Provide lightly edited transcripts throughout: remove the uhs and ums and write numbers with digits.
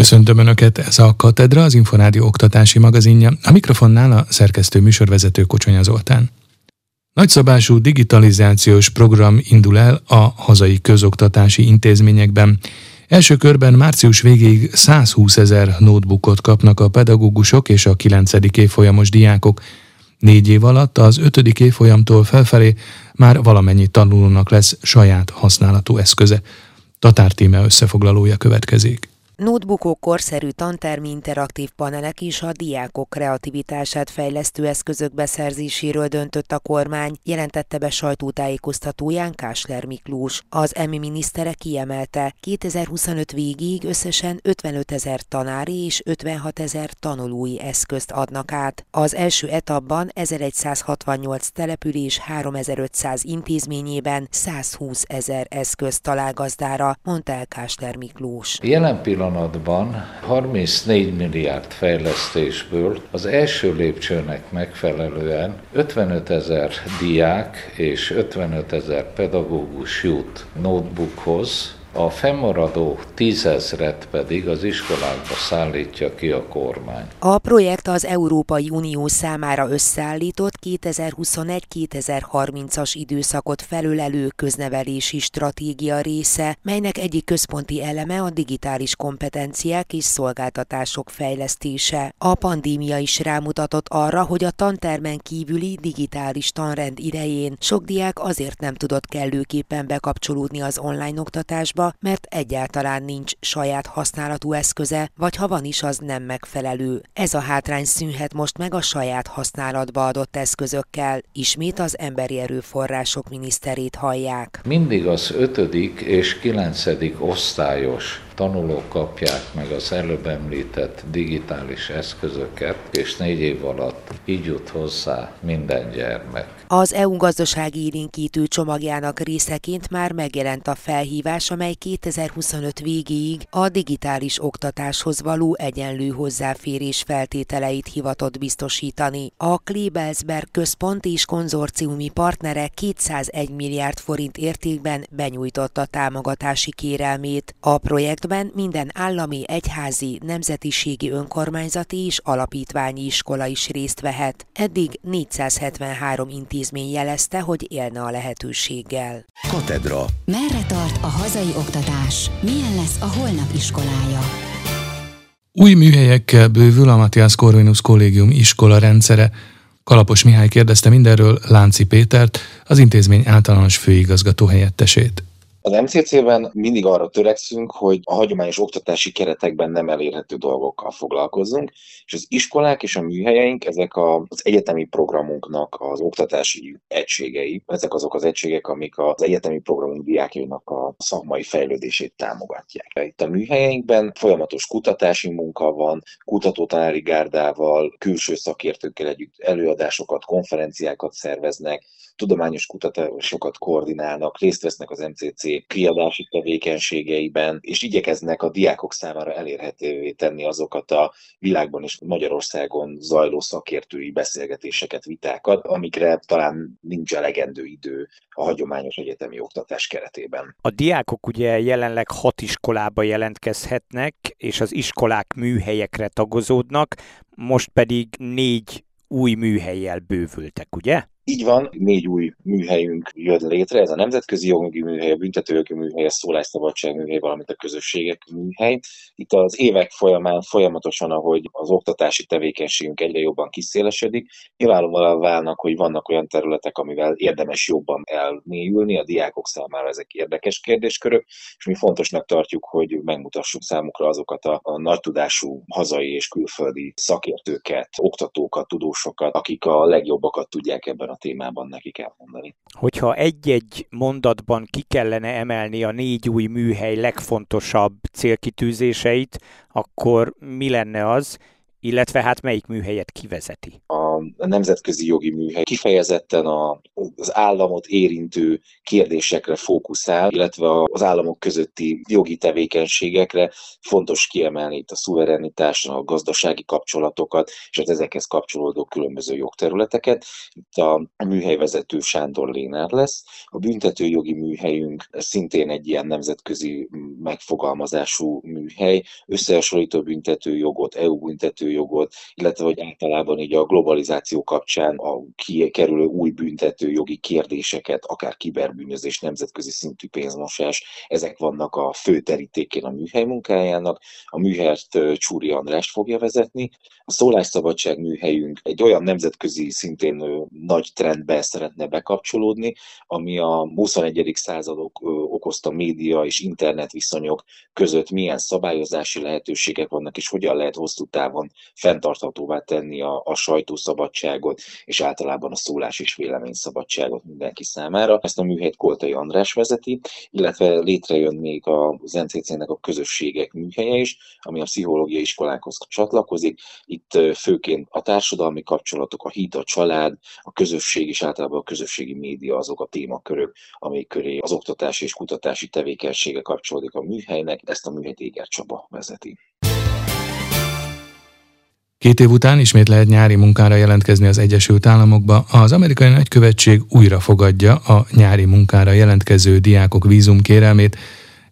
Köszöntöm Önöket, ez a Katedra, az Inforádió oktatási magazinja, a mikrofonnál a szerkesztő műsorvezető Kocsonya Zoltán. Nagyszabású digitalizációs program indul el a hazai közoktatási intézményekben. Első körben március végéig 120 000 notebookot kapnak a pedagógusok és a 9. évfolyamos diákok. 4 év alatt az 5. évfolyamtól felfelé már valamennyi tanulónak lesz saját használatú eszköze. Tatár Tímea összefoglalója következik. Notebookok, korszerű tantermi interaktív panelek is a diákok kreativitását fejlesztő eszközök beszerzéséről döntött a kormány, jelentette be sajtótájékoztatóján Kásler Miklós. Az EMMI minisztere kiemelte, 2025 végéig összesen 55 000 tanári és 56 000 tanulói eszközt adnak át. Az első etapban 1168 település 3500 intézményében 120 000 eszközt talál gazdára, mondta el Kásler Miklós. Jelen pillanatban 34 milliárd fejlesztésből az első lépcsőnek megfelelően 55 000 diák és 55 000 pedagógus jut notebookhoz, a fennmaradó 10 000-et pedig az iskolákba szállítja ki a kormány. A projekt az Európai Unió számára összeállított 2021-2030-as időszakot felölelő köznevelési stratégia része, melynek egyik központi eleme a digitális kompetenciák és szolgáltatások fejlesztése. A pandémia is rámutatott arra, hogy a tantermen kívüli digitális tanrend idején sok diák azért nem tudott kellőképpen bekapcsolódni az online oktatásba, mert egyáltalán nincs saját használatú eszköze, vagy ha van is, az nem megfelelő. Ez a hátrány szűnhet most meg a saját használatba adott eszközökkel. Ismét az emberi erőforrások miniszterét hallják. Mindig az 5. és 9. osztályos tanulók kapják meg az előbb említett digitális eszközöket, és 4 év alatt így jut hozzá minden gyermek. Az EU gazdasági élénkítő csomagjának részeként már megjelent a felhívás, amely 2025 végéig a digitális oktatáshoz való egyenlő hozzáférés feltételeit hivatott biztosítani. A Klebelsberg központ és konzorciumi partnere 201 milliárd forint értékben benyújtotta támogatási kérelmét. A projektben minden állami, egyházi, nemzetiségi, önkormányzati és alapítványi iskola is részt vehet. Eddig 473 intézmény jelezte, hogy élne a lehetőséggel. Katedra. Merre tart a hazai oktatás? Milyen lesz a holnap iskolája? Új műhelyekkel bővül a Mathias Corvinus Kollégium iskola rendszere. Kalapos Mihály kérdezte mindenről Lánczi Pétert, az intézmény általános főigazgató helyettesét. Az MCC-ben mindig arra törekszünk, hogy a hagyományos oktatási keretekben nem elérhető dolgokkal foglalkozzunk, és az iskolák és a műhelyeink, ezek az egyetemi programunknak az oktatási egységei, ezek azok az egységek, amik az egyetemi programunk diákjainak a szakmai fejlődését támogatják. Itt a műhelyeinkben folyamatos kutatási munka van, kutatótanári gárdával, külső szakértőkkel együtt előadásokat, konferenciákat szerveznek, tudományos kutatásokat koordinálnak, részt vesznek az MCC kiadási tevékenységeiben, és igyekeznek a diákok számára elérhetővé tenni azokat a világban és Magyarországon zajló szakértői beszélgetéseket, vitákat, amikre talán nincs elegendő idő a hagyományos egyetemi oktatás keretében. A diákok ugye jelenleg 6 iskolába jelentkezhetnek, és az iskolák műhelyekre tagozódnak, most pedig 4 új műhellyel bővültek, ugye? Így van, 4 új műhelyünk jött létre, ez a nemzetközi jogi műhely, a büntetőjogi műhely, a szólásszabadság műhely, valamint a közösségek műhely. Itt az évek folyamán folyamatosan, ahogy az oktatási tevékenységünk egyre jobban kiszélesedik, nyilvánvalóan válnak, hogy vannak olyan területek, amivel érdemes jobban elmélyülni, a diákok számára ezek érdekes kérdéskörök, és mi fontosnak tartjuk, hogy megmutassuk számukra azokat a nagy tudású hazai és külföldi szakértőket, oktatókat, tudósokat, akik a legjobbakat tudják ebben a témában nekik elmondani. Hogyha egy-egy mondatban ki kellene emelni a 4 új műhely legfontosabb célkitűzéseit, akkor mi lenne az, illetve hát melyik műhelyet kivezeti? A a nemzetközi jogi műhely kifejezetten az államot érintő kérdésekre fókuszál, illetve az államok közötti jogi tevékenységekre. Fontos kiemelni itt a szuverenitást, a gazdasági kapcsolatokat, és az ezekhez kapcsolódó különböző jogterületeket. Itt a műhelyvezető Sándor Lénár lesz. A büntetőjogi műhelyünk szintén egy ilyen nemzetközi megfogalmazású műhely, összehasonlító büntetőjogot, EU büntetőjogot, illetve hogy általában így a globalizáció kapcsán a kikerülő új büntetőjogi kérdéseket, akár kiberbűnözés, nemzetközi szintű pénzmosás, ezek vannak a fő terítékén a műhely munkájának. A műhelyt Csúri András fogja vezetni. A szólásszabadság műhelyünk egy olyan nemzetközi szintén nagy trendbe szeretne bekapcsolódni, ami a 21. századok okozta média és internet viszonyok között milyen szabályozási lehetőségek vannak, és hogyan lehet hosszú távon fenntarthatóvá tenni a sajtószabadságot, és általában a szólás és véleményszabadságot mindenki számára. Ezt a műhelyt Koltai András vezeti, illetve létrejön még az MCC-nek a közösségek műhelye is, ami a pszichológiai iskolákhoz csatlakozik. Itt főként a társadalmi kapcsolatok, a híd, a család, a közösség és általában a közösségi média azok a témakörök, amik köré az oktatási és kutatási tevékenysége kapcsolódik a műhelynek. Ezt a műhelyt Éger Csaba vezeti. 2 év után ismét lehet nyári munkára jelentkezni az Egyesült Államokba. Az amerikai nagykövetség újra fogadja a nyári munkára jelentkező diákok vízumkérelmét.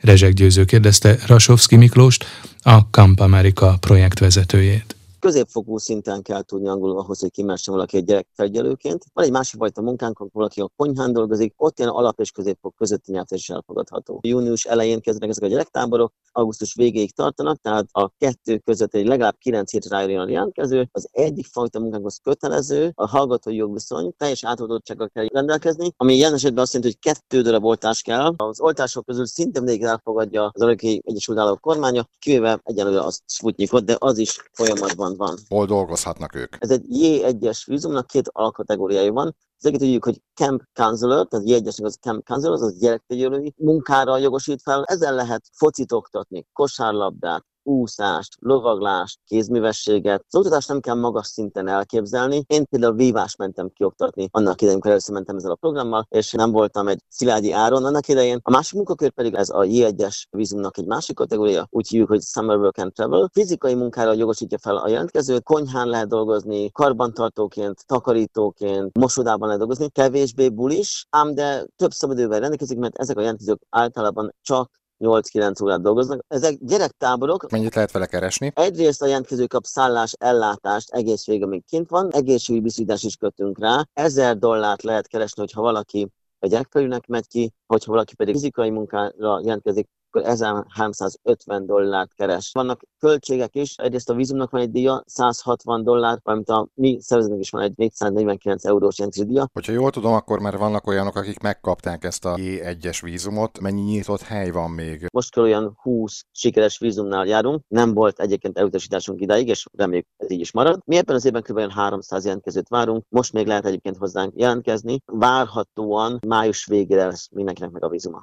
Rezseg Győző kérdezte Rasovski Miklóst, a Camp America projekt vezetőjét. Középfokú szinten kell tudni angolul ahhoz, hogy kimessen valaki egy gyerekfelügyelőként. Van egy másik fajta munkánk, valaki a konyhán dolgozik, ott ilyen alap és középfok közötti nyelvtudás is elfogadható. Június elején kezdenek ezek a gyerektáborok, augusztus végéig tartanak, tehát a 2 között egy legalább 9 hétre rájön a jelentkező. Az egyik fajta munkánkhoz kötelező, a hallgatói jogviszony, teljes átoltottsággal kell rendelkezni, ami jelen esetben azt jelenti, hogy 2 darab oltás kell. Az oltások közül szinte mindig elfogadja az Amerikai Egyesült Államok kormánya, kivéve egyelőre a Sputnikot, de az is folyamatban van. Hol dolgozhatnak ők? Ez egy J1-es vízumnak 2 alkategóriája van. Az egyik tudjuk, hogy camp counselor, tehát J1-esnek az camp counselor, az gyerekfelügyelői munkára jogosít fel. Ezen lehet focit oktatni, kosárlabdát, úszást, lovaglást, kézművességet. Az oktatást nem kell magas szinten elképzelni. Én például vívást mentem kioktatni annak idején, amikor először mentem ezzel a programmal, és nem voltam egy Szilágyi Áron annak idején. A másik munkakör pedig ez a J1-es vízumnak egy másik kategória, úgy hívjuk, hogy Summer Work and Travel. Fizikai munkára jogosítja fel a jelentkezőt, konyhán lehet dolgozni, karbantartóként, takarítóként, mosodában lehet dolgozni, kevésbé bulis, ám de több szabadidővel rendelkezik, mert ezek a jelentkezők általában csak 8-9 órát dolgoznak. Ezek gyerektáborok. Mennyit lehet vele keresni? Egyrészt a jelentkező kap szállás, ellátást egész végig, amíg kint van. Egészségügyi biztosítást is kötünk rá. $1000 lehet keresni, hogyha valaki a gyerekfelügynek megy ki, hogyha valaki pedig fizikai munkára jelentkezik, akkor $1350 keres. Vannak költségek is, egyrészt a vízumnak van egy díja, $160, valamint a mi szervezetnek is van egy 449 eurós jelentkezési díja. Hogyha jól tudom, akkor már vannak olyanok, akik megkapták ezt a J1-es vízumot. Mennyi nyitott hely van még? Most körül olyan 20 sikeres vízumnál járunk. Nem volt egyébként elutasításunk idáig, és reméljük ez így is marad. Mi ebben az évben kb. 300 jelentkezőt várunk. Most még lehet egyébként hozzánk jelentkezni. Várhatóan május végére lesz mindenkinek meg a vízuma.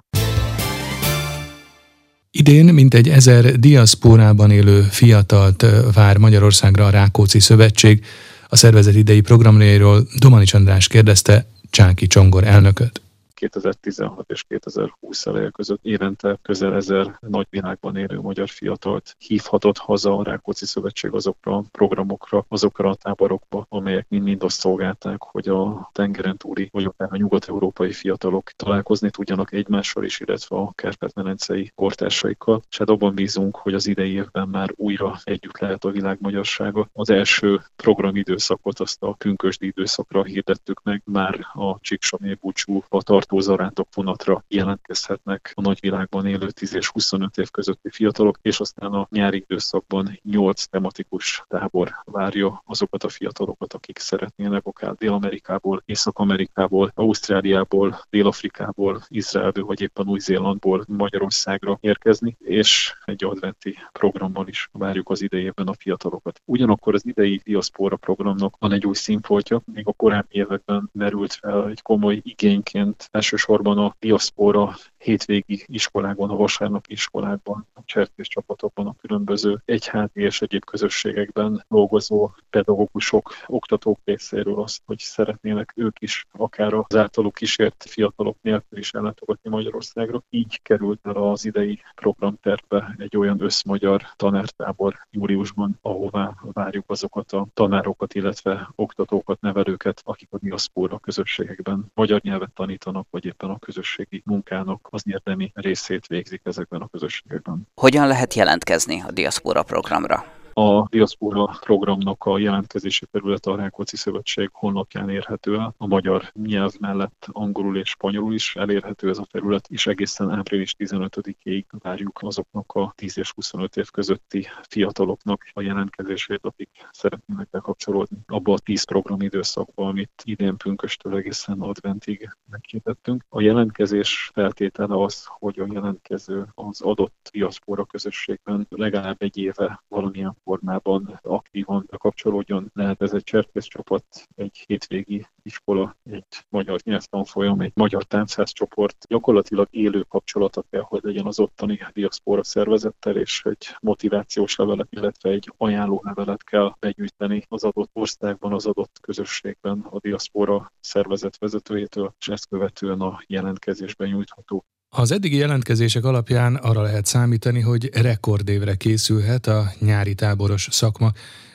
Idén mintegy 1000 diaszpórában élő fiatalt vár Magyarországra a Rákóczi Szövetség. A szervezet idei programjairól Domanics András kérdezte Csáki Csongor elnököt. 2016 és 2020 eleje között évente közel 1000 nagyvilágban élő magyar fiatalt hívhatott haza a Rákóczi Szövetség azokra a programokra, azokra a táborokba, amelyek mind azt szolgálták, hogy a tengeren túli, vagy akár a nyugat-európai fiatalok találkozni tudjanak egymással is, illetve a kárpát-medencei kortársaikkal. És hát abban bízunk, hogy az idei évben már újra együtt lehet a világ magyarsága. Az első programidőszakot, azt a pünkösdi időszakra hirdettük meg, már a Csíksomlyói búcsúba tartó zarándok vonatra jelentkezhetnek a nagyvilágban élő 10 és 25 év közötti fiatalok, és aztán a nyári időszakban 8 tematikus tábor várja azokat a fiatalokat, akik szeretnének akár Dél-Amerikából, Észak-Amerikából, Ausztráliából, Dél-Afrikából, Izraelből vagy éppen Új-Zélandból Magyarországra érkezni, és egy adventi programmal is várjuk az idejében a fiatalokat. Ugyanakkor az idei diaszpóra programnak van egy új színfoltja, még a korábbi években merült fel egy komoly igényként elsősorban a diaszpóra hétvégi iskolákban, a vasárnapi iskolákban, a cserkés csapatokban, a különböző egyházi és egyéb közösségekben dolgozó pedagógusok, oktatók részéről azt, hogy szeretnének ők is akár az általuk kísért fiatalok nélkül is ellátogatni Magyarországra. Így került el az idei programtervbe egy olyan összmagyar tanártábor júliusban, ahová várjuk azokat a tanárokat, illetve oktatókat, nevelőket, akik a diaszpóra közösségekben magyar nyelvet tanítanak, vagy éppen a közösségi munkának az érdemi részét végzik ezekben a közösségekben. Hogyan lehet jelentkezni a diaszpóra programra? A diaszpóra programnak a jelentkezési területe a Rákóczi Szövetség honlapján érhető el. A magyar nyelv mellett angolul és spanyolul is elérhető ez a terület, és egészen április 15-ig várjuk azoknak a 10 és 25 év közötti fiataloknak a jelentkezését, akik szeretnének bekapcsolódni abba a 10 programidőszakba, amit idén pünköstől egészen adventig meghirdettünk. A jelentkezés feltétele az, hogy a jelentkező az adott diaszpóra közösségben legalább egy éve valamilyen formában aktívan kapcsolódjon. Lehet ez egy cserkész csapat, egy hétvégi iskola, egy magyar nyelvtanfolyam, egy magyar táncházcsoport. Gyakorlatilag élő kapcsolata kell, hogy legyen az ottani diaszpóra szervezettel, és egy motivációs levelet, illetve egy ajánlólevelet kell begyűjteni az adott országban, az adott közösségben a diaszpóra szervezet vezetőjétől, és ezt követően a jelentkezésben nyújtható. Az eddigi jelentkezések alapján arra lehet számítani, hogy rekordévre készülhet a nyári táboros szakma.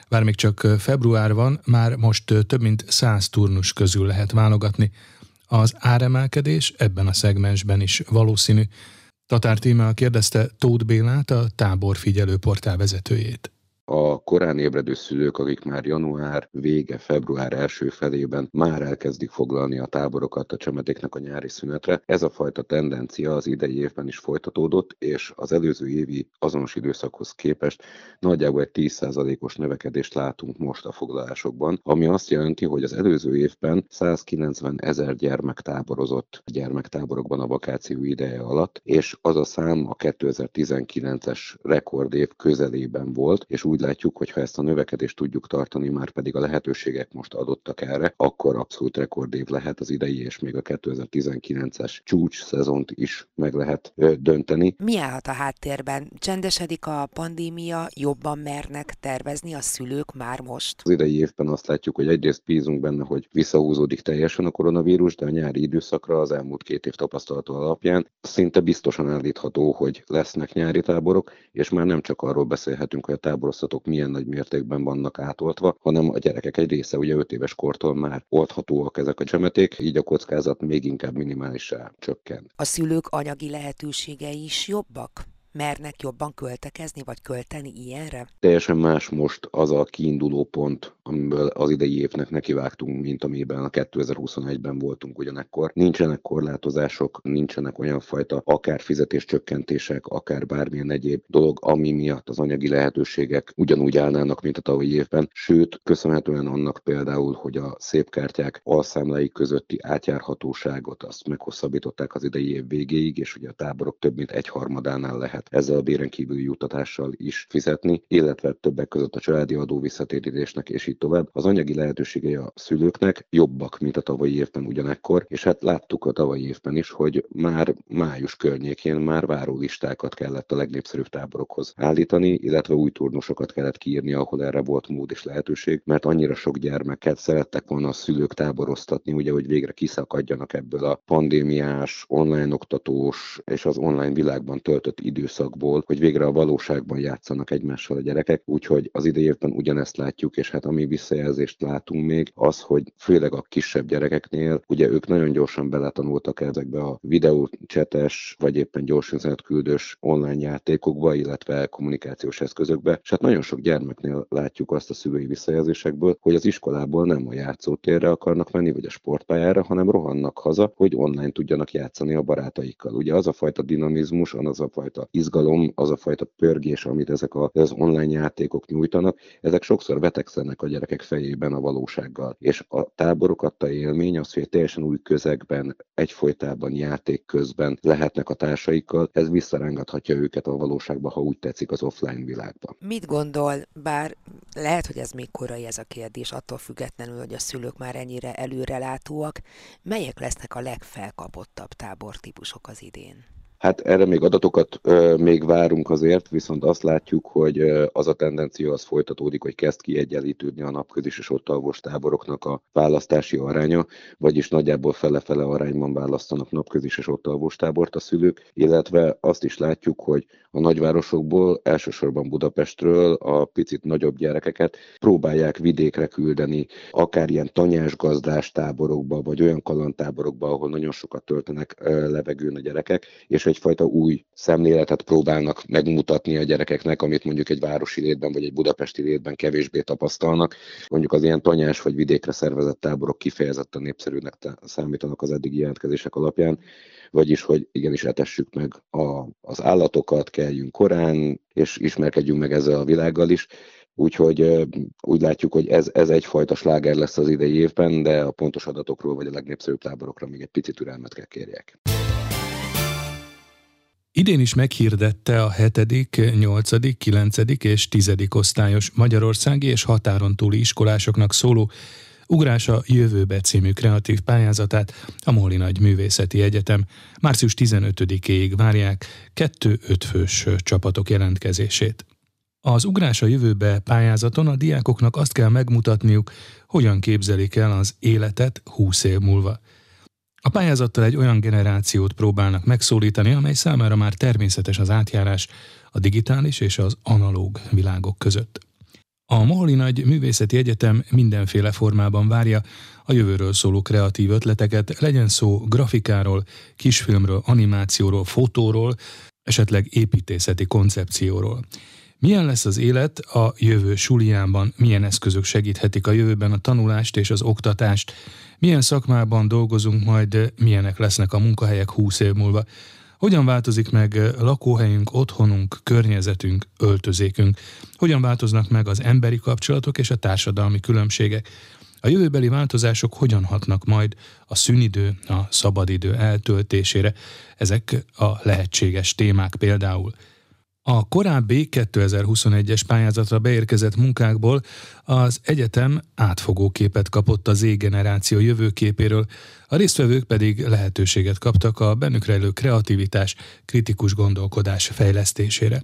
Bár még csak február van, már most több mint 100 turnus közül lehet válogatni. Az áremelkedés ebben a szegmensben is valószínű. Tatár Tímea kérdezte Tóth Bélát, a táborfigyelő portál vezetőjét. A korán ébredő szülők, akik már január vége, február első felében már elkezdik foglalni a táborokat a csemedéknek a nyári szünetre, ez a fajta tendencia az idei évben is folytatódott, és az előző évi azonos időszakhoz képest nagyjából egy 10%-os növekedést látunk most a foglalásokban, ami azt jelenti, hogy az előző évben 190 000 gyermek táborozott gyermektáborokban a vakáció ideje alatt, és az a szám a 2019-es rekordév közelében volt, és úgy látjuk, hogy ha ezt a növekedést tudjuk tartani, már pedig a lehetőségek most adottak erre, akkor abszolút rekordév lehet az idei, és még a 2019-es csúcs szezont is meg lehet dönteni. Mi állhat a háttérben? Csendesedik a pandémia, jobban mernek tervezni a szülők már most? Az idei évben azt látjuk, hogy egyrészt bízunk benne, hogy visszahúzódik teljesen a koronavírus, de a nyári időszakra az elmúlt 2 év tapasztalata alapján szinte biztosan állítható, hogy lesznek nyári táborok, és már nem csak arról beszélhetünk, hogy a táboros milyen nagy mértékben vannak átoltva, hanem a gyerekek egy része ugye 5 éves kortól már olthatóak ezek a csemeték, így a kockázat még inkább minimálisá csökken. A szülők anyagi lehetőségei is jobbak? Mernek jobban költekezni, vagy költeni ilyenre? Teljesen más most az a kiinduló pont, amiből az idei évnek nekivágtunk, mint amiben a 2021-ben voltunk ugyanekkor. Nincsenek korlátozások, nincsenek olyan fajta akár fizetéscsökkentések, akár bármilyen egyéb dolog, ami miatt az anyagi lehetőségek ugyanúgy állnának, mint a tavalyi évben. Sőt, köszönhetően annak például, hogy a szépkártyák alszámlái közötti átjárhatóságot azt meghosszabbították az idei év végéig, és ugye a táborok több mint egyharmadánál lehet ezzel a béren kívüli juttatással is fizetni, illetve többek között a családi adó visszatérítésnek, és így tovább. Az anyagi lehetőségei a szülőknek jobbak, mint a tavalyi évben ugyanekkor, és hát láttuk a tavalyi évben is, hogy már május környékén már várólistákat kellett a legnépszerűbb táborokhoz állítani, illetve új turnusokat kellett kiírni, ahol erre volt mód és lehetőség, mert annyira sok gyermeket szerettek volna a szülők táboroztatni, ugye, hogy végre kiszakadjanak ebből a pandémiás, online oktatós és az online világban töltött időszakból, hogy végre a valóságban játszanak egymással a gyerekek, úgyhogy az idei évben ugyanezt látjuk, és hát ami visszajelzést látunk még, az, hogy főleg a kisebb gyerekeknél, ugye ők nagyon gyorsan beletanultak ezekbe a videócsetes, vagy éppen gyors üzenetküldős online játékokba, illetve kommunikációs eszközökbe, és hát nagyon sok gyermeknél látjuk azt a szülői visszajelzésekből, hogy az iskolából nem a játszótérre akarnak menni, vagy a sportpályára, hanem rohannak haza, hogy online tudjanak játszani a barátaikkal. Ugye az a fajta dinamizmus, az a fajta izgalom, az a fajta pörgés, amit ezek az online játékok nyújtanak, ezek sokszor vetekszenek a gyerekek fejében a valósággal. És a táborok adta élmény az, hogy teljesen új közegben, egyfolytában játék közben lehetnek a társaikkal, ez visszarángathatja őket a valóságba, ha úgy tetszik, az offline világban. Mit gondol, bár lehet, hogy ez még korai ez a kérdés, attól függetlenül, hogy a szülők már ennyire előrelátóak, melyek lesznek a legfelkapottabb tábortípusok az idén? Hát erre még adatokat még várunk azért, viszont azt látjuk, hogy az a tendencia az folytatódik, hogy kezd kiegyenlítődni a napközis és ott alvos táboroknak a választási aránya, vagyis nagyjából fele-fele arányban választanak napközis és ott alvos tábort a szülők, illetve azt is látjuk, hogy a nagyvárosokból, elsősorban Budapestről a picit nagyobb gyerekeket próbálják vidékre küldeni, akár ilyen tanyásgazdás táborokba, vagy olyan kalandtáborokba, ahol nagyon sokat töltenek levegőn a gyerekek, és egyfajta új szemléletet próbálnak megmutatni a gyerekeknek, amit mondjuk egy városi létben vagy egy budapesti létben kevésbé tapasztalnak. Mondjuk az ilyen tanyás vagy vidékre szervezett táborok kifejezetten népszerűnek számítanak az eddigi jelentkezések alapján, vagyis hogy igenis etessük meg az állatokat, keljünk korán, és ismerkedjünk meg ezzel a világgal is. Úgyhogy úgy látjuk, hogy ez egyfajta sláger lesz az idei évben, de a pontos adatokról vagy a legnépszerűbb táborokra még egy picit türelmet kell kérjek. Idén is meghirdette a 7., 8., 9. és 10. osztályos magyarországi és határon túli iskolásoknak szóló Ugrás a Jövőbe című kreatív pályázatát a Moholy-Nagy Művészeti Egyetem. Március 15-éig várják 2-5 fős csapatok jelentkezését. Az Ugrás a Jövőbe pályázaton a diákoknak azt kell megmutatniuk, hogyan képzelik el az életet 20 év múlva. A pályázattal egy olyan generációt próbálnak megszólítani, amely számára már természetes az átjárás a digitális és az analóg világok között. A Moholy-Nagy Művészeti Egyetem mindenféle formában várja a jövőről szóló kreatív ötleteket, legyen szó grafikáról, kisfilmről, animációról, fotóról, esetleg építészeti koncepcióról. Milyen lesz az élet a jövő suliában? Milyen eszközök segíthetik a jövőben a tanulást és az oktatást? Milyen szakmában dolgozunk majd, milyenek lesznek a munkahelyek 20 év múlva? Hogyan változik meg lakóhelyünk, otthonunk, környezetünk, öltözékünk? Hogyan változnak meg az emberi kapcsolatok és a társadalmi különbségek? A jövőbeli változások hogyan hatnak majd a szünidő, a szabadidő eltöltésére? Ezek a lehetséges témák például. A korábbi 2021-es pályázatra beérkezett munkákból az egyetem átfogó képet kapott a Z-generáció jövőképéről, a résztvevők pedig lehetőséget kaptak a bennük rejlő kreativitás, kritikus gondolkodás fejlesztésére.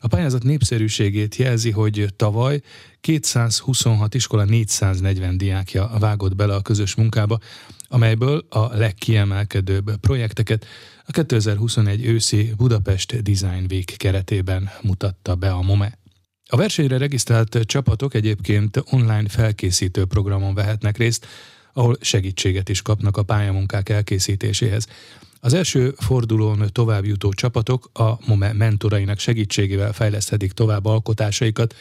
A pályázat népszerűségét jelzi, hogy tavaly 226 iskola 440 diákja vágott bele a közös munkába, amelyből a legkiemelkedőbb projekteket a 2021 őszi Budapest Design Week keretében mutatta be a MOME. A versenyre regisztrált csapatok egyébként online felkészítő programon vehetnek részt, ahol segítséget is kapnak a pályamunkák elkészítéséhez. Az első fordulón továbbjutó csapatok a MOME mentorainak segítségével fejleszthetik tovább alkotásaikat,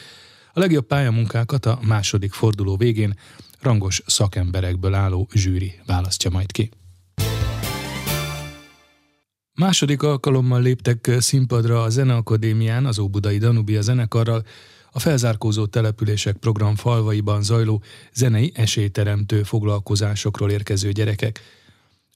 a legjobb pályamunkákat a második forduló végén rangos szakemberekből álló zsűri választja majd ki. Második alkalommal léptek színpadra a Zeneakadémián az Óbudai Danubia Zenekarral a felzárkózó települések program falvaiban zajló zenei esélyteremtő foglalkozásokról érkező gyerekek.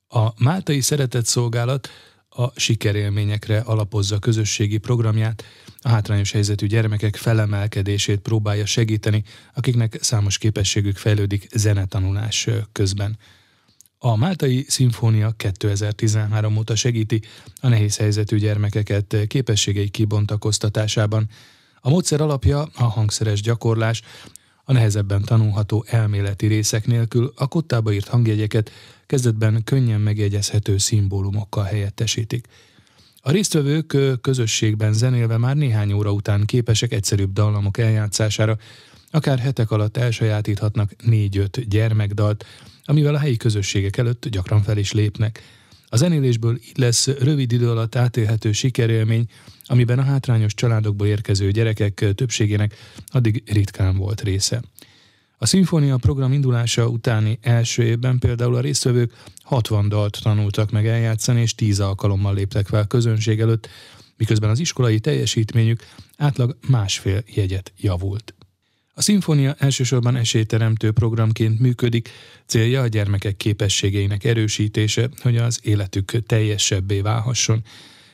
A Máltai Szeretetszolgálat a sikerélményekre alapozza közösségi programját, a hátrányos helyzetű gyermekek felemelkedését próbálja segíteni, akiknek számos képességük fejlődik zenetanulás közben. A Máltai szimfónia 2013 óta segíti a nehéz helyzetű gyermekeket képességei kibontakoztatásában. A módszer alapja a hangszeres gyakorlás, a nehezebben tanulható elméleti részek nélkül a kottába írt hangjegyeket kezdetben könnyen megjegyezhető szimbólumokkal helyettesítik. A résztvevők közösségben zenélve már néhány óra után képesek egyszerűbb dallamok eljátszására, akár hetek alatt elsajátíthatnak 4-5 gyermekdalt, amivel a helyi közösségek előtt gyakran fel is lépnek. A zenélésből így lesz rövid idő alatt átélhető sikerélmény, amiben a hátrányos családokból érkező gyerekek többségének addig ritkán volt része. A szimfónia program indulása utáni első évben például a résztvevők 60 dalt tanultak meg eljátszani, és 10 alkalommal léptek fel közönség előtt, miközben az iskolai teljesítményük átlag 1,5 jegyet javult. A szimfónia elsősorban esélyteremtő programként működik, célja a gyermekek képességeinek erősítése, hogy az életük teljesebbé válhasson,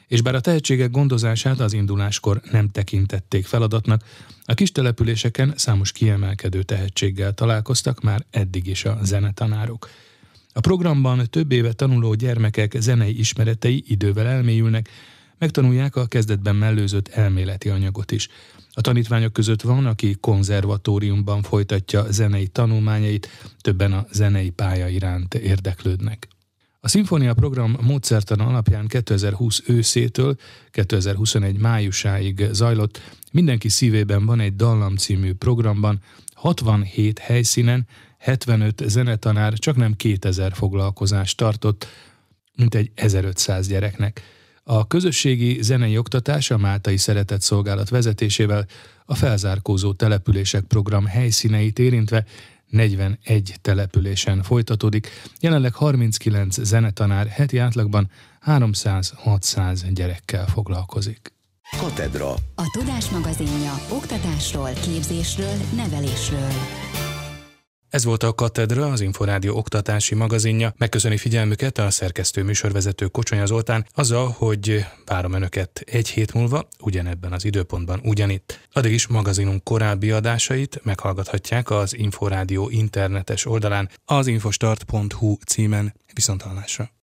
és bár a tehetségek gondozását az induláskor nem tekintették feladatnak, a kis településeken számos kiemelkedő tehetséggel találkoztak már eddig is a zenetanárok. A programban több éve tanuló gyermekek zenei ismeretei idővel elmélyülnek, megtanulják a kezdetben mellőzött elméleti anyagot is. A tanítványok között van, aki konzervatóriumban folytatja zenei tanulmányait, többen a zenei pálya iránt érdeklődnek. A szimfónia program módszertana alapján 2020 őszétől 2021 májusáig zajlott. Mindenki szívében van egy dallam című programban, 67 helyszínen 75 zenetanár csaknem 2000 foglalkozást tartott, mintegy 1500 gyereknek. A közösségi zenei oktatás a Máltai Szeretetszolgálat vezetésével a felzárkózó települések program helyszíneit érintve 41 településen folytatódik, jelenleg 39 zenetanár heti átlagban 300-600 gyerekkel foglalkozik. Katedra. A Tudás magazinja oktatásról, képzésről, nevelésről. Ez volt a Katedra, az Inforádió oktatási magazinja. Megköszöni figyelmüket a szerkesztő műsorvezető Kocsonya Zoltán azzal, hogy várom önöket egy hét múlva, ugyanebben az időpontban ugyanitt. Addig is magazinunk korábbi adásait meghallgathatják az Inforádió internetes oldalán, az infostart.hu címen. Viszonthallásra!